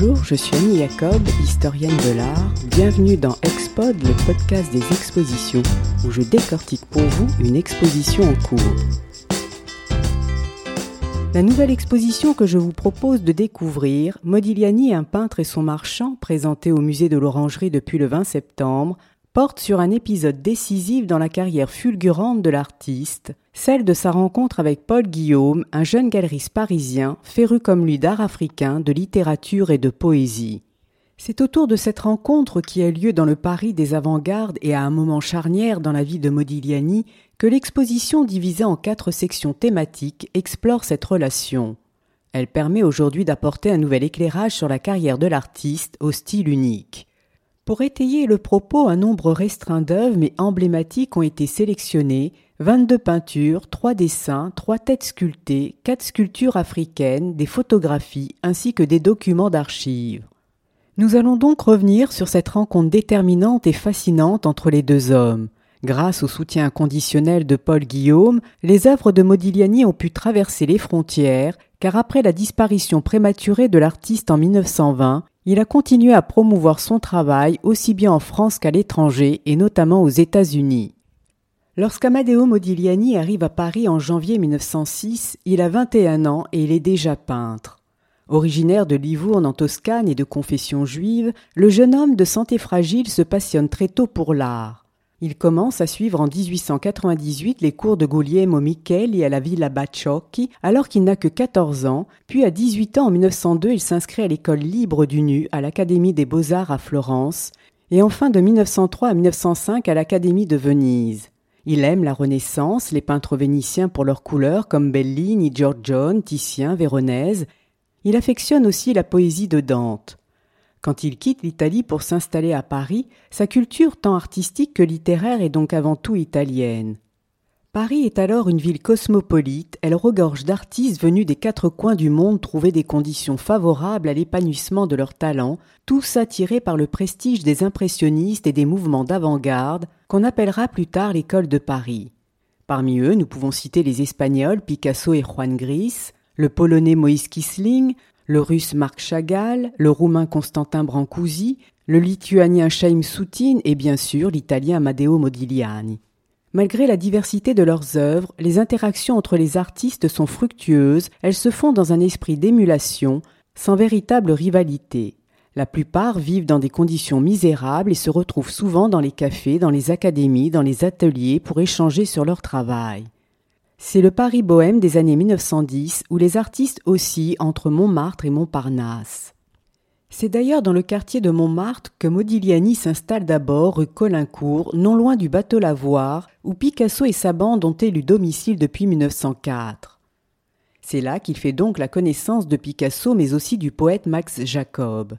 Bonjour, je suis Annie Jacob, historienne de l'art. Bienvenue dans EXPOD, le podcast des expositions, où je décortique pour vous une exposition en cours. La nouvelle exposition que je vous propose de découvrir, Modigliani, un peintre et son marchand, présentée au musée de l'Orangerie depuis le 20 septembre, porte sur un épisode décisif dans la carrière fulgurante de l'artiste, celle de sa rencontre avec Paul Guillaume, un jeune galeriste parisien, féru comme lui d'art africain, de littérature et de poésie. C'est autour de cette rencontre qui a lieu dans le Paris des avant-gardes et à un moment charnière dans la vie de Modigliani que l'exposition divisée en 4 sections thématiques explore cette relation. Elle permet aujourd'hui d'apporter un nouvel éclairage sur la carrière de l'artiste au style unique. Pour étayer le propos, un nombre restreint d'œuvres mais emblématiques ont été sélectionnées, 22 peintures, 3 dessins, 3 têtes sculptées, 4 sculptures africaines, des photographies ainsi que des documents d'archives. Nous allons donc revenir sur cette rencontre déterminante et fascinante entre les deux hommes. Grâce au soutien inconditionnel de Paul Guillaume, les œuvres de Modigliani ont pu traverser les frontières, car après la disparition prématurée de l'artiste en 1920, il a continué à promouvoir son travail aussi bien en France qu'à l'étranger et notamment aux États-Unis. Lorsqu'Amadeo Modigliani arrive à Paris en janvier 1906, il a 21 ans et il est déjà peintre. Originaire de Livourne en Toscane et de confession juive, le jeune homme de santé fragile se passionne très tôt pour l'art. Il commence à suivre en 1898 les cours de Guglielmo Micheli à la Villa Baciocchi alors qu'il n'a que 14 ans, puis à 18 ans en 1902 il s'inscrit à l'école libre du Nu à l'Académie des Beaux-Arts à Florence et enfin de 1903 à 1905 à l'Académie de Venise. Il aime la Renaissance, les peintres vénitiens pour leurs couleurs comme Bellini, Giorgione, Titien, Véronèse. Il affectionne aussi la poésie de Dante. Quand il quitte l'Italie pour s'installer à Paris, sa culture tant artistique que littéraire est donc avant tout italienne. Paris est alors une ville cosmopolite, elle regorge d'artistes venus des 4 coins du monde trouver des conditions favorables à l'épanouissement de leurs talents, tous attirés par le prestige des impressionnistes et des mouvements d'avant-garde qu'on appellera plus tard l'école de Paris. Parmi eux, nous pouvons citer les Espagnols Picasso et Juan Gris, le Polonais Moïse Kisling, le Russe Marc Chagall, le Roumain Constantin Brancusi, le Lituanien Chaïm Soutine et bien sûr l'Italien Amadeo Modigliani. Malgré la diversité de leurs œuvres, les interactions entre les artistes sont fructueuses, elles se font dans un esprit d'émulation, sans véritable rivalité. La plupart vivent dans des conditions misérables et se retrouvent souvent dans les cafés, dans les académies, dans les ateliers pour échanger sur leur travail. C'est le Paris bohème des années 1910 où les artistes oscillent entre Montmartre et Montparnasse. C'est d'ailleurs dans le quartier de Montmartre que Modigliani s'installe d'abord rue Colincourt, non loin du Bateau Lavoir, où Picasso et sa bande ont élu domicile depuis 1904. C'est là qu'il fait donc la connaissance de Picasso mais aussi du poète Max Jacob.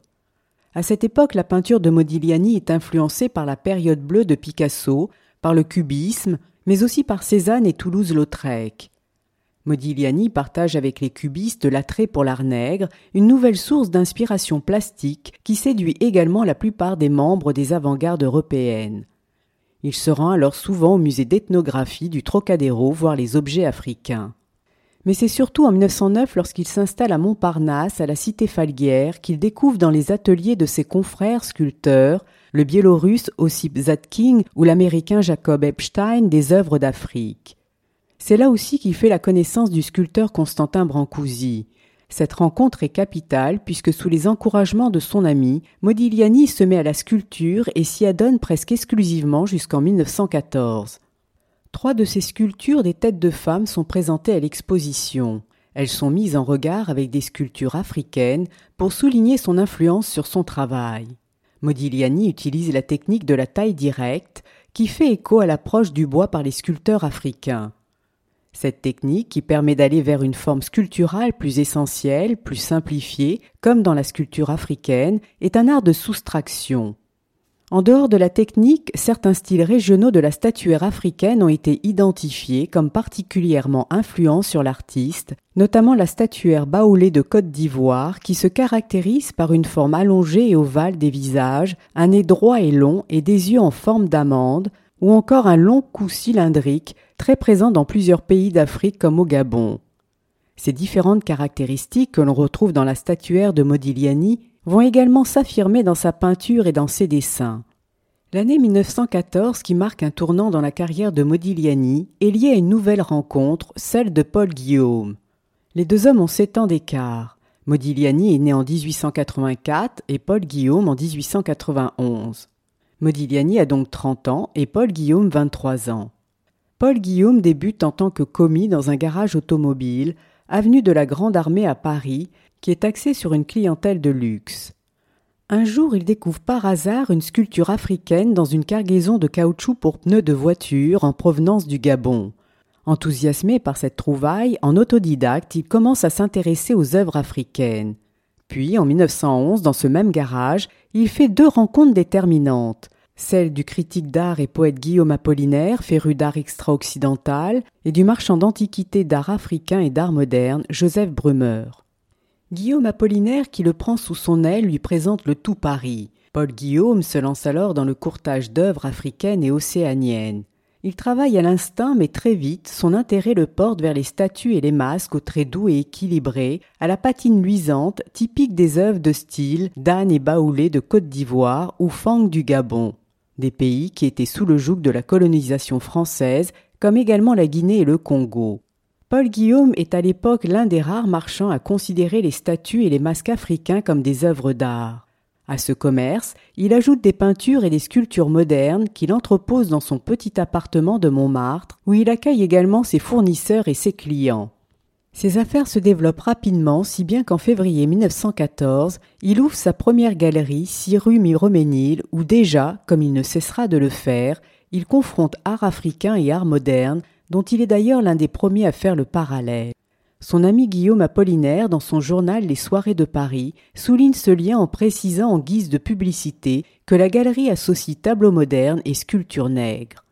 À cette époque, la peinture de Modigliani est influencée par la période bleue de Picasso, par le cubisme, mais aussi par Cézanne et Toulouse-Lautrec. Modigliani partage avec les cubistes l'attrait pour l'art nègre, une nouvelle source d'inspiration plastique qui séduit également la plupart des membres des avant-gardes européennes. Il se rend alors souvent au musée d'ethnographie du Trocadéro voir les objets africains. Mais c'est surtout en 1909 lorsqu'il s'installe à Montparnasse, à la cité Falguière, qu'il découvre dans les ateliers de ses confrères sculpteurs, le Biélorusse Ossip Zadkine ou l'Américain Jacob Epstein, des œuvres d'Afrique. C'est là aussi qu'il fait la connaissance du sculpteur Constantin Brancusi. Cette rencontre est capitale puisque sous les encouragements de son ami, Modigliani se met à la sculpture et s'y adonne presque exclusivement jusqu'en 1914. 3 de ces sculptures des têtes de femmes sont présentées à l'exposition. Elles sont mises en regard avec des sculptures africaines pour souligner son influence sur son travail. Modigliani utilise la technique de la taille directe qui fait écho à l'approche du bois par les sculpteurs africains. Cette technique qui permet d'aller vers une forme sculpturale plus essentielle, plus simplifiée, comme dans la sculpture africaine, est un art de soustraction. En dehors de la technique, certains styles régionaux de la statuaire africaine ont été identifiés comme particulièrement influents sur l'artiste, notamment la statuaire baoulée de Côte d'Ivoire qui se caractérise par une forme allongée et ovale des visages, un nez droit et long et des yeux en forme d'amande, ou encore un long cou cylindrique très présent dans plusieurs pays d'Afrique comme au Gabon. Ces différentes caractéristiques que l'on retrouve dans la statuaire de Modigliani vont également s'affirmer dans sa peinture et dans ses dessins. L'année 1914, qui marque un tournant dans la carrière de Modigliani, est liée à une nouvelle rencontre, celle de Paul Guillaume. Les deux hommes ont 7 ans d'écart. Modigliani est né en 1884 et Paul Guillaume en 1891. Modigliani a donc 30 ans et Paul Guillaume 23 ans. Paul Guillaume débute en tant que commis dans un garage automobile, avenue de la Grande Armée à Paris, qui est axé sur une clientèle de luxe. Un jour, il découvre par hasard une sculpture africaine dans une cargaison de caoutchouc pour pneus de voiture en provenance du Gabon. Enthousiasmé par cette trouvaille, en autodidacte, il commence à s'intéresser aux œuvres africaines. Puis, en 1911, dans ce même garage, il fait 2 rencontres déterminantes. Celle du critique d'art et poète Guillaume Apollinaire, féru d'art extra-occidental, et du marchand d'antiquités d'art africain et d'art moderne, Joseph Brummer. Guillaume Apollinaire, qui le prend sous son aile, lui présente le tout Paris. Paul Guillaume se lance alors dans le courtage d'œuvres africaines et océaniennes. Il travaille à l'instinct, mais très vite, son intérêt le porte vers les statues et les masques aux traits doux et équilibrés, à la patine luisante, typique des œuvres de style d'Anne et Baoulé de Côte d'Ivoire ou Fang du Gabon, des pays qui étaient sous le joug de la colonisation française, comme également la Guinée et le Congo. Paul Guillaume est à l'époque l'un des rares marchands à considérer les statues et les masques africains comme des œuvres d'art. À ce commerce, il ajoute des peintures et des sculptures modernes qu'il entrepose dans son petit appartement de Montmartre, où il accueille également ses fournisseurs et ses clients. Ses affaires se développent rapidement, si bien qu'en février 1914, il ouvre sa première galerie, 6 rue Miroménil, où déjà, comme il ne cessera de le faire, il confronte art africain et art moderne, dont il est d'ailleurs l'un des premiers à faire le parallèle. Son ami Guillaume Apollinaire, dans son journal Les Soirées de Paris, souligne ce lien en précisant en guise de publicité que la galerie associe tableaux modernes et sculptures nègres.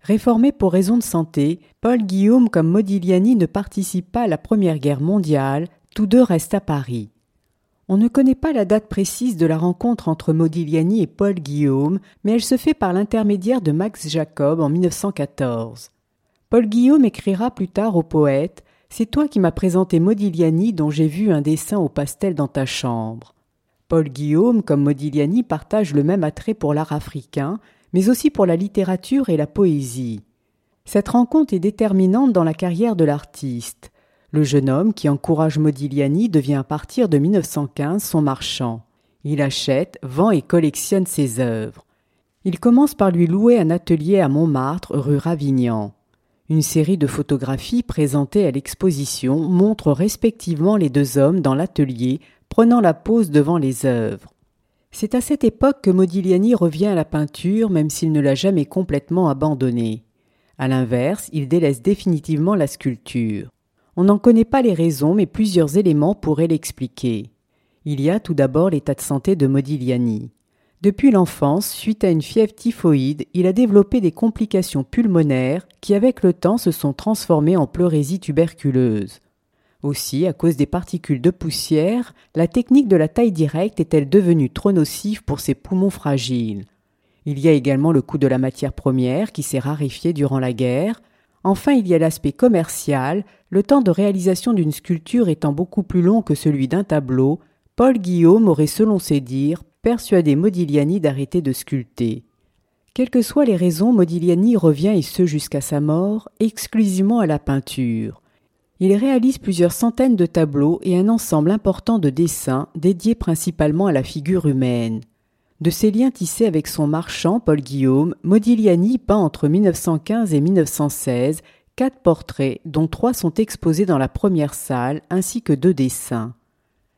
Réformé pour raison de santé, Paul Guillaume comme Modigliani ne participe pas à la Première Guerre mondiale, tous deux restent à Paris. On ne connaît pas la date précise de la rencontre entre Modigliani et Paul Guillaume, mais elle se fait par l'intermédiaire de Max Jacob en 1914. Paul Guillaume écrira plus tard au poète « C'est toi qui m'as présenté Modigliani dont j'ai vu un dessin au pastel dans ta chambre ». Paul Guillaume, comme Modigliani, partage le même attrait pour l'art africain, mais aussi pour la littérature et la poésie. Cette rencontre est déterminante dans la carrière de l'artiste. Le jeune homme qui encourage Modigliani devient à partir de 1915 son marchand. Il achète, vend et collectionne ses œuvres. Il commence par lui louer un atelier à Montmartre, rue Ravignan. Une série de photographies présentées à l'exposition montre respectivement les deux hommes dans l'atelier, prenant la pose devant les œuvres. C'est à cette époque que Modigliani revient à la peinture, même s'il ne l'a jamais complètement abandonnée. À l'inverse, il délaisse définitivement la sculpture. On n'en connaît pas les raisons, mais plusieurs éléments pourraient l'expliquer. Il y a tout d'abord l'état de santé de Modigliani. Depuis l'enfance, suite à une fièvre typhoïde, il a développé des complications pulmonaires qui, avec le temps, se sont transformées en pleurésie tuberculeuse. Aussi, à cause des particules de poussière, la technique de la taille directe est-elle devenue trop nocive pour ses poumons fragiles. Il y a également le coût de la matière première qui s'est raréfié durant la guerre. Enfin, il y a l'aspect commercial, le temps de réalisation d'une sculpture étant beaucoup plus long que celui d'un tableau. Paul Guillaume aurait, selon ses dires, persuadé Modigliani d'arrêter de sculpter. Quelles que soient les raisons, Modigliani revient, et ce jusqu'à sa mort, exclusivement à la peinture. Il réalise plusieurs centaines de tableaux et un ensemble important de dessins dédiés principalement à la figure humaine. De ses liens tissés avec son marchand, Paul Guillaume, Modigliani peint entre 1915 et 1916 4 portraits, dont 3 sont exposés dans la première salle, ainsi que 2 dessins.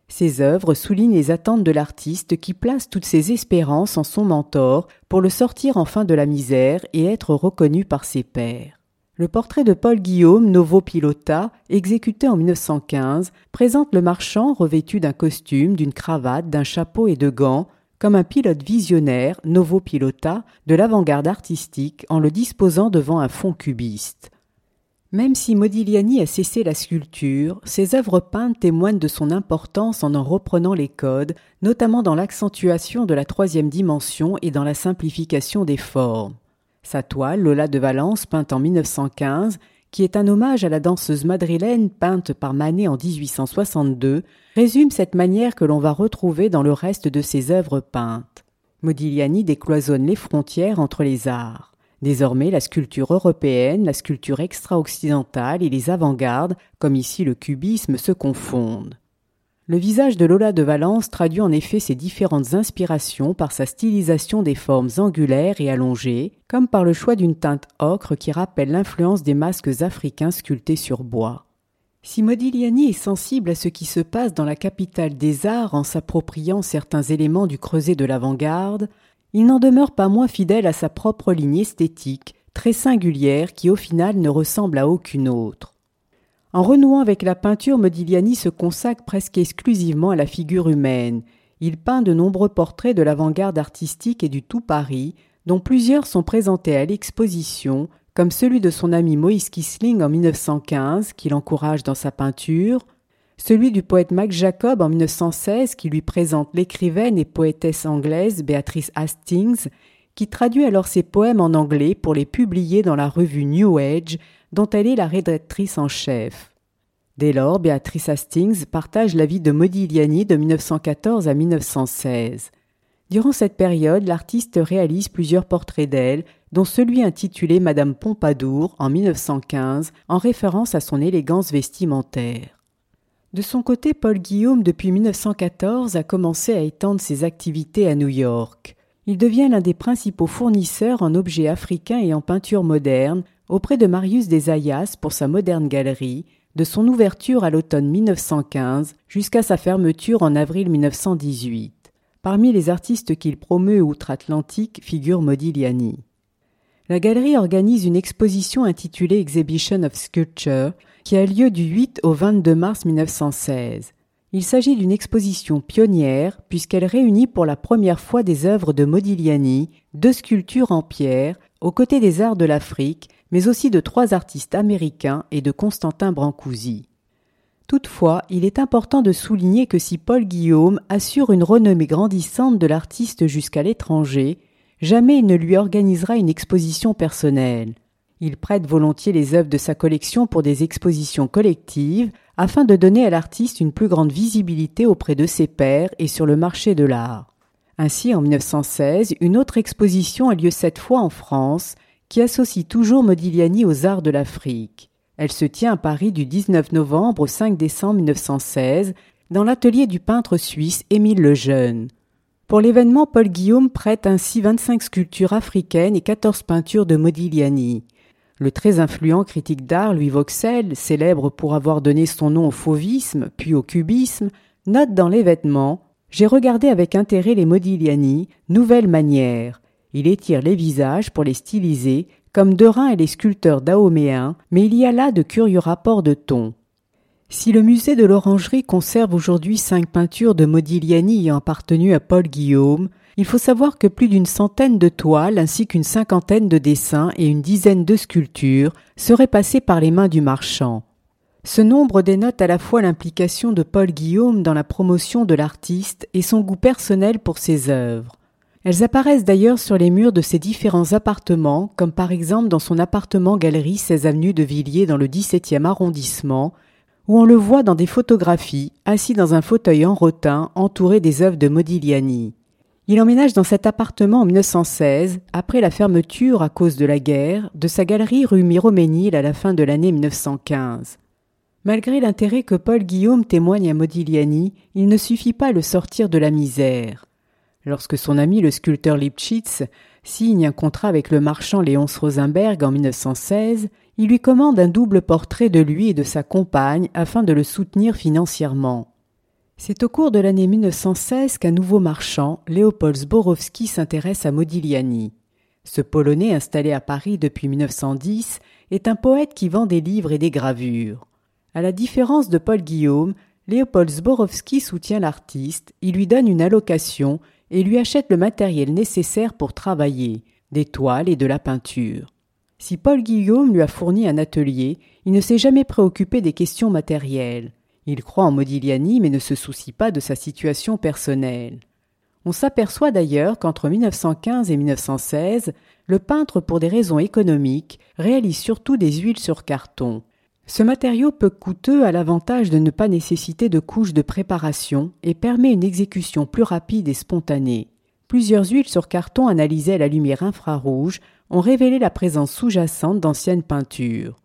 Ses œuvres soulignent les attentes de l'artiste qui place toutes ses espérances en son mentor pour le sortir enfin de la misère et être reconnu par ses pairs. Le portrait de Paul Guillaume, Novo Pilota, exécuté en 1915, présente le marchand revêtu d'un costume, d'une cravate, d'un chapeau et de gants, comme un pilote visionnaire, Novo Pilota, de l'avant-garde artistique en le disposant devant un fond cubiste. Même si Modigliani a cessé la sculpture, ses œuvres peintes témoignent de son importance en reprenant les codes, notamment dans l'accentuation de la 3e dimension et dans la simplification des formes. Sa toile, Lola de Valence, peinte en 1915, qui est un hommage à la danseuse madrilène peinte par Manet en 1862, résume cette manière que l'on va retrouver dans le reste de ses œuvres peintes. Modigliani décloisonne les frontières entre les arts. Désormais, la sculpture européenne, la sculpture extra-occidentale et les avant-gardes, comme ici le cubisme, se confondent. Le visage de Lola de Valence traduit en effet ses différentes inspirations par sa stylisation des formes angulaires et allongées, comme par le choix d'une teinte ocre qui rappelle l'influence des masques africains sculptés sur bois. Si Modigliani est sensible à ce qui se passe dans la capitale des arts en s'appropriant certains éléments du creuset de l'avant-garde, il n'en demeure pas moins fidèle à sa propre ligne esthétique, très singulière, qui au final ne ressemble à aucune autre. En renouant avec la peinture, Modigliani se consacre presque exclusivement à la figure humaine. Il peint de nombreux portraits de l'avant-garde artistique et du tout Paris, dont plusieurs sont présentés à l'exposition, comme celui de son ami Moïse Kisling en 1915, qui l'encourage dans sa peinture, celui du poète Max Jacob en 1916, qui lui présente l'écrivaine et poétesse anglaise Beatrice Hastings, qui traduit alors ses poèmes en anglais pour les publier dans la revue New Age, dont elle est la rédactrice en chef. Dès lors, Beatrice Hastings partage la vie de Modigliani de 1914 à 1916. Durant cette période, l'artiste réalise plusieurs portraits d'elle, dont celui intitulé Madame Pompadour en 1915, en référence à son élégance vestimentaire. De son côté, Paul Guillaume, depuis 1914, a commencé à étendre ses activités à New York. Il devient l'un des principaux fournisseurs en objets africains et en peinture moderne, auprès de Marius Desayas pour sa moderne galerie, de son ouverture à l'automne 1915 jusqu'à sa fermeture en avril 1918. Parmi les artistes qu'il promeut outre-Atlantique figure Modigliani. La galerie organise une exposition intitulée Exhibition of Sculpture qui a lieu du 8 au 22 mars 1916. Il s'agit d'une exposition pionnière puisqu'elle réunit pour la première fois des œuvres de Modigliani, deux sculptures en pierre, aux côtés des arts de l'Afrique, mais aussi de trois artistes américains et de Constantin Brancusi. Toutefois, il est important de souligner que si Paul Guillaume assure une renommée grandissante de l'artiste jusqu'à l'étranger, jamais il ne lui organisera une exposition personnelle. Il prête volontiers les œuvres de sa collection pour des expositions collectives, afin de donner à l'artiste une plus grande visibilité auprès de ses pairs et sur le marché de l'art. Ainsi, en 1916, une autre exposition a lieu cette fois en France, qui associe toujours Modigliani aux arts de l'Afrique. Elle se tient à Paris du 19 novembre au 5 décembre 1916, dans l'atelier du peintre suisse Émile Lejeune. Pour l'événement, Paul Guillaume prête ainsi 25 sculptures africaines et 14 peintures de Modigliani. Le très influent critique d'art Louis Vauxelles, célèbre pour avoir donné son nom au fauvisme, puis au cubisme, note dans les vêtements « J'ai regardé avec intérêt les Modigliani, nouvelle manière. Il étire les visages pour les styliser, comme Derain et les sculpteurs dahoméens, mais il y a là de curieux rapports de ton. » Si le musée de l'Orangerie conserve aujourd'hui 5 peintures de Modigliani ayant appartenu à Paul Guillaume, il faut savoir que plus d'une centaine de toiles ainsi qu'une cinquantaine de dessins et une dizaine de sculptures seraient passées par les mains du marchand. Ce nombre dénote à la fois l'implication de Paul Guillaume dans la promotion de l'artiste et son goût personnel pour ses œuvres. Elles apparaissent d'ailleurs sur les murs de ses différents appartements, comme par exemple dans son appartement-galerie 16 avenue de Villiers dans le 17e arrondissement, où on le voit dans des photographies, assis dans un fauteuil en rotin entouré des œuvres de Modigliani. Il emménage dans cet appartement en 1916, après la fermeture à cause de la guerre, de sa galerie rue Miroménil à la fin de l'année 1915. Malgré l'intérêt que Paul Guillaume témoigne à Modigliani, il ne suffit pas à le sortir de la misère. Lorsque son ami le sculpteur Lipschitz signe un contrat avec le marchand Léonce Rosenberg en 1916, il lui commande un double portrait de lui et de sa compagne afin de le soutenir financièrement. C'est au cours de l'année 1916 qu'un nouveau marchand, Léopold Zborowski, s'intéresse à Modigliani. Ce Polonais, installé à Paris depuis 1910, est un poète qui vend des livres et des gravures. À la différence de Paul Guillaume, Léopold Zborowski soutient l'artiste, il lui donne une allocation et lui achète le matériel nécessaire pour travailler, des toiles et de la peinture. Si Paul Guillaume lui a fourni un atelier, il ne s'est jamais préoccupé des questions matérielles. Il croit en Modigliani mais ne se soucie pas de sa situation personnelle. On s'aperçoit d'ailleurs qu'entre 1915 et 1916, le peintre, pour des raisons économiques, réalise surtout des huiles sur carton. Ce matériau peu coûteux a l'avantage de ne pas nécessiter de couches de préparation et permet une exécution plus rapide et spontanée. Plusieurs huiles sur carton analysées à la lumière infrarouge ont révélé la présence sous-jacente d'anciennes peintures.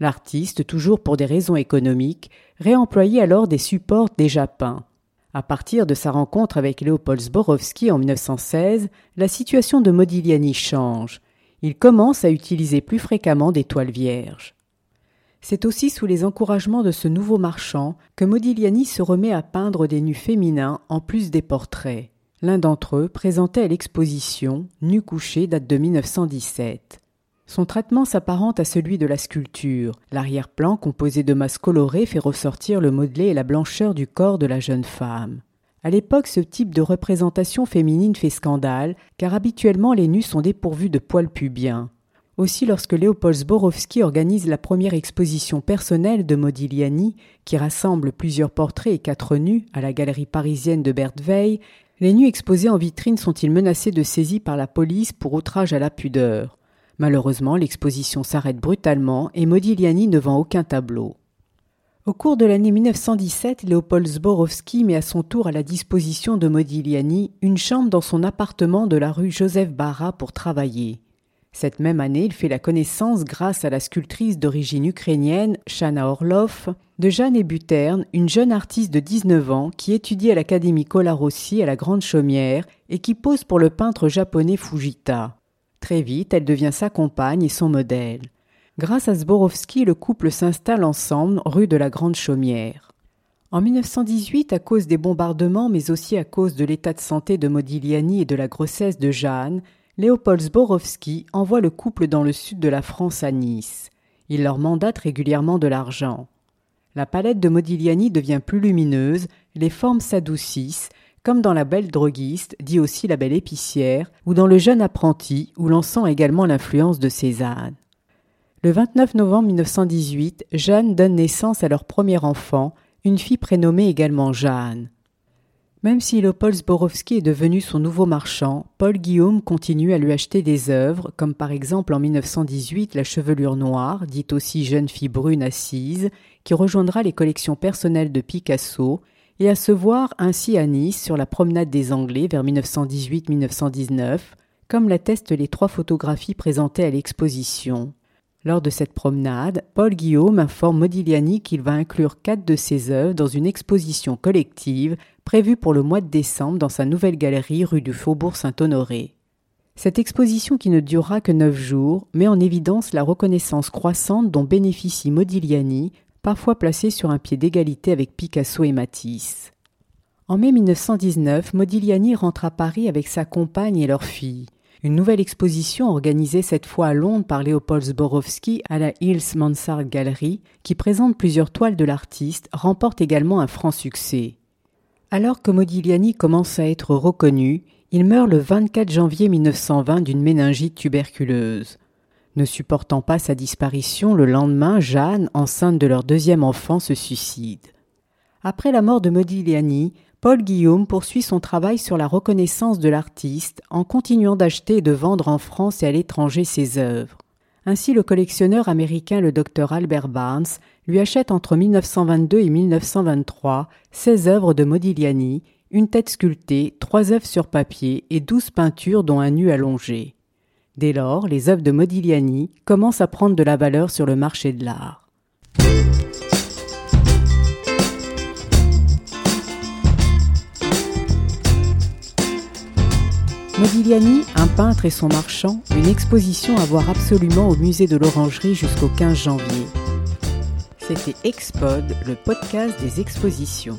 L'artiste, toujours pour des raisons économiques, réemployait alors des supports déjà peints. À partir de sa rencontre avec Léopold Zborowski en 1916, la situation de Modigliani change. Il commence à utiliser plus fréquemment des toiles vierges. C'est aussi sous les encouragements de ce nouveau marchand que Modigliani se remet à peindre des nus féminins en plus des portraits. L'un d'entre eux, présenté à l'exposition, nu couché, date de 1917. Son traitement s'apparente à celui de la sculpture. L'arrière-plan, composé de masses colorées, fait ressortir le modelé et la blancheur du corps de la jeune femme. À l'époque, ce type de représentation féminine fait scandale, car habituellement les nus sont dépourvus de poils pubiens. Aussi, lorsque Léopold Zborowski organise la première exposition personnelle de Modigliani, qui rassemble plusieurs portraits et 4 nus à la galerie parisienne de Bertheveil, les nus exposés en vitrine sont-ils menacés de saisie par la police pour outrage à la pudeur. Malheureusement, l'exposition s'arrête brutalement et Modigliani ne vend aucun tableau. Au cours de l'année 1917, Léopold Zborowski met à son tour à la disposition de Modigliani une chambre dans son appartement de la rue Joseph-Bara pour travailler. Cette même année, il fait la connaissance, grâce à la sculptrice d'origine ukrainienne, Chana Orloff, de Jeanne Ebuterne, une jeune artiste de 19 ans qui étudie à l'Académie Colarossi à la Grande Chaumière et qui pose pour le peintre japonais Fujita. Très vite, elle devient sa compagne et son modèle. Grâce à Zborowski, le couple s'installe ensemble rue de la Grande Chaumière. En 1918, à cause des bombardements, mais aussi à cause de l'état de santé de Modigliani et de la grossesse de Jeanne, Léopold Zborowski envoie le couple dans le sud de la France, à Nice. Il leur mandate régulièrement de l'argent. La palette de Modigliani devient plus lumineuse, les formes s'adoucissent, comme dans La Belle Droguiste, dit aussi La Belle Épicière, ou dans Le Jeune Apprenti, où l'on sent également l'influence de Cézanne. Le 29 novembre 1918, Jeanne donne naissance à leur premier enfant, une fille prénommée également Jeanne. Même si Léopold Zborowski est devenu son nouveau marchand, Paul Guillaume continue à lui acheter des œuvres, comme par exemple en 1918 La Chevelure Noire, dite aussi Jeune Fille Brune Assise, qui rejoindra les collections personnelles de Picasso, et à se voir ainsi à Nice sur la promenade des Anglais vers 1918-1919, comme l'attestent les 3 photographies présentées à l'exposition. Lors de cette promenade, Paul Guillaume informe Modigliani qu'il va inclure 4 de ses œuvres dans une exposition collective prévue pour le mois de décembre dans sa nouvelle galerie rue du Faubourg-Saint-Honoré. Cette exposition, qui ne durera que 9 jours, met en évidence la reconnaissance croissante dont bénéficie Modigliani, parfois placé sur un pied d'égalité avec Picasso et Matisse. En mai 1919, Modigliani rentre à Paris avec sa compagne et leur fille. Une nouvelle exposition, organisée cette fois à Londres par Léopold Zborowski à la Hills Mansard Gallery, qui présente plusieurs toiles de l'artiste, remporte également un franc succès. Alors que Modigliani commence à être reconnu, il meurt le 24 janvier 1920 d'une méningite tuberculeuse. Ne supportant pas sa disparition, le lendemain, Jeanne, enceinte de leur 2e enfant, se suicide. Après la mort de Modigliani, Paul Guillaume poursuit son travail sur la reconnaissance de l'artiste en continuant d'acheter et de vendre en France et à l'étranger ses œuvres. Ainsi, le collectionneur américain, le docteur Albert Barnes, lui achète entre 1922 et 1923 16 œuvres de Modigliani, une tête sculptée, 3 œuvres sur papier et 12 peintures dont un nu allongé. Dès lors, les œuvres de Modigliani commencent à prendre de la valeur sur le marché de l'art. Modigliani, un peintre et son marchand, une exposition à voir absolument au musée de l'Orangerie jusqu'au 15 janvier. C'était EXPOD, le podcast des expositions.